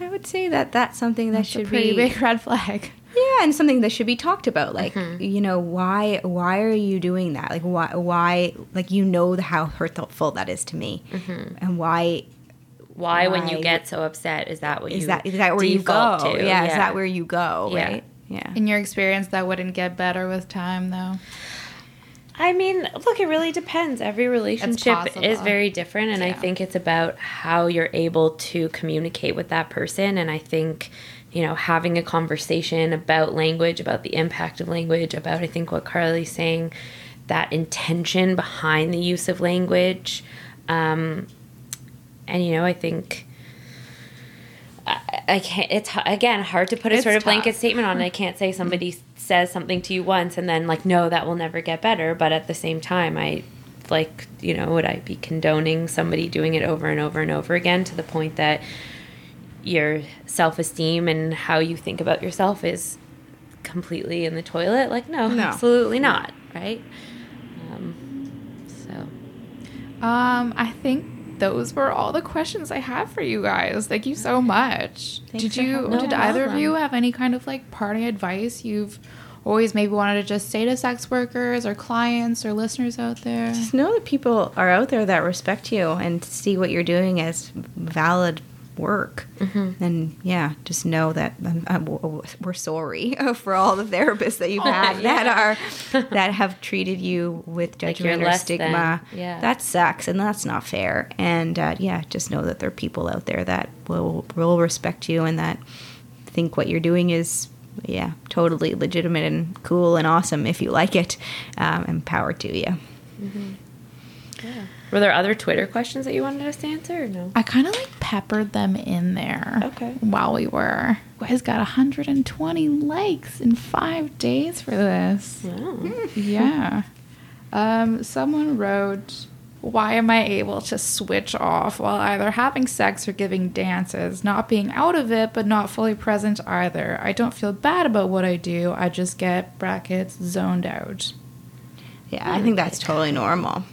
I would say that that's something that that's should a pretty be pretty big red flag. Yeah, and something that should be talked about, like, mm-hmm. you know, why why are you doing that? Like, why, why like, you know how hurtful that is to me. Mm-hmm. And why, why... Why, when you get so upset, is that what is you that, is that where you go? To? Yeah, yeah, is that where you go, yeah. right? Yeah. In your experience, that wouldn't get better with time, though? I mean, look, it really depends. Every relationship is very different, and yeah. I think it's about how you're able to communicate with that person, and I think... you know, having a conversation about language, about the impact of language, about, I think, what Carly's saying, that intention behind the use of language. Um, and, you know, I think, I, I can't, it's, again, hard to put a it's sort of tough. blanket statement on it. I can't say somebody mm-hmm. says something to you once and then, like, no, that will never get better. But at the same time, I, like, you know, would I be condoning somebody doing it over and over and over again to the point that your self-esteem and how you think about yourself is completely in the toilet? Like, no, no. absolutely not, right? Um, so. Um, I think those were all the questions I have for you guys. Thank you so much. Thanks did you no, did either of you have any kind of like parting advice you've always maybe wanted to just say to sex workers or clients or listeners out there? Just know that people are out there that respect you and see what you're doing as valid work. Mm-hmm. And yeah, just know that I'm, I'm, we're sorry for all the therapists that you've had yeah. that are that have treated you with judgment like or stigma. Yeah. That sucks, and that's not fair. And uh, yeah, just know that there are people out there that will will respect you and that think what you're doing is yeah totally legitimate and cool and awesome if you like it. Um, and power to you. Mm-hmm. Yeah. Were there other Twitter questions that you wanted us to answer or no? I kind of like peppered them in there okay. while we were. You guys got one hundred twenty likes in five days for this. Wow. Yeah. Um, someone wrote, why am I able to switch off while either having sex or giving dances, not being out of it but not fully present either? I don't feel bad about what I do. I just get brackets zoned out. Yeah, I think that's totally normal.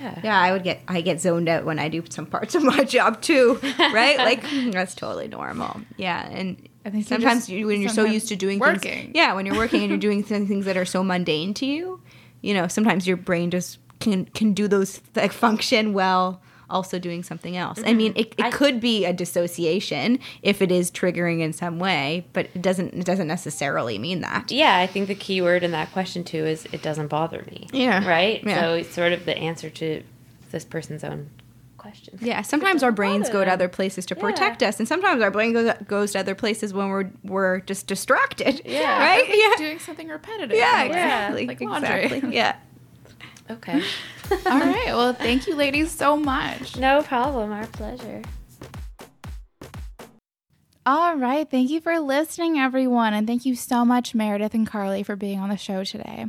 Yeah. yeah, I would get I get zoned out when I do some parts of my job too, right? Like that's totally normal. Yeah, and I think sometimes you just, when you're sometimes so used to doing working. Things, yeah, when you're working and you're doing things that are so mundane to you, you know, sometimes your brain just can can do those like function well. Also doing something else. Mm-hmm. I mean, it, it I, could be a dissociation if it is triggering in some way, but it doesn't it doesn't necessarily mean that. Yeah, I think the key word in that question too is it doesn't bother me. Yeah. Right? Yeah. So it's sort of the answer to this person's own question. Yeah, sometimes our brains go to other places to yeah. protect us, and sometimes our brain goes, goes to other places when we're we're just distracted. Yeah. Right? Yeah. Doing something repetitive. Yeah, exactly. Like laundry. Exactly. Yeah. Okay. All right. Well, thank you, ladies, so much. No problem. Our pleasure. All right. Thank you for listening, everyone. And thank you so much, Meredith and Carly, for being on the show today.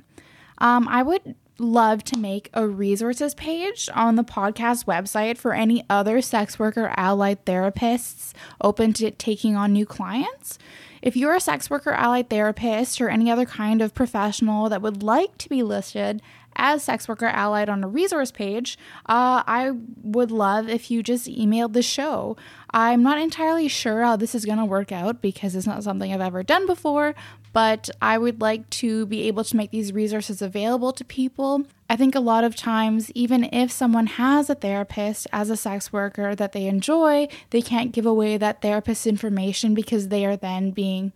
Um, I would love to make a resources page on the podcast website for any other sex worker allied therapists open to taking on new clients. If you're a sex worker allied therapist or any other kind of professional that would like to be listed as sex worker allied on a resource page, uh, I would love if you just emailed the show. I'm not entirely sure how this is going to work out because it's not something I've ever done before, but I would like to be able to make these resources available to people. I think a lot of times, even if someone has a therapist as a sex worker that they enjoy, they can't give away that therapist's information because they are then being,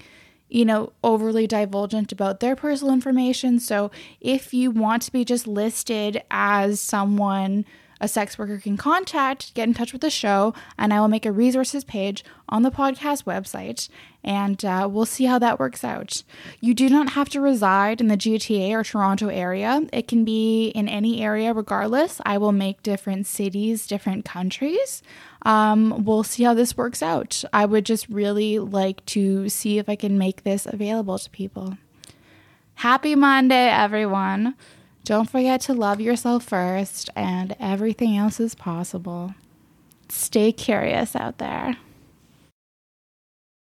you know, overly divulgent about their personal information. So if you want to be just listed as someone a sex worker can contact, get in touch with the show, and I will make a resources page on the podcast website, and uh, we'll see how that works out. You do not have to reside in the G T A or Toronto area. It can be in any area regardless. I will make different cities, different countries. Um, we'll see how this works out. I would just really like to see if I can make this available to people. Happy Monday, everyone. Don't forget to love yourself first, and everything else is possible. Stay curious out there.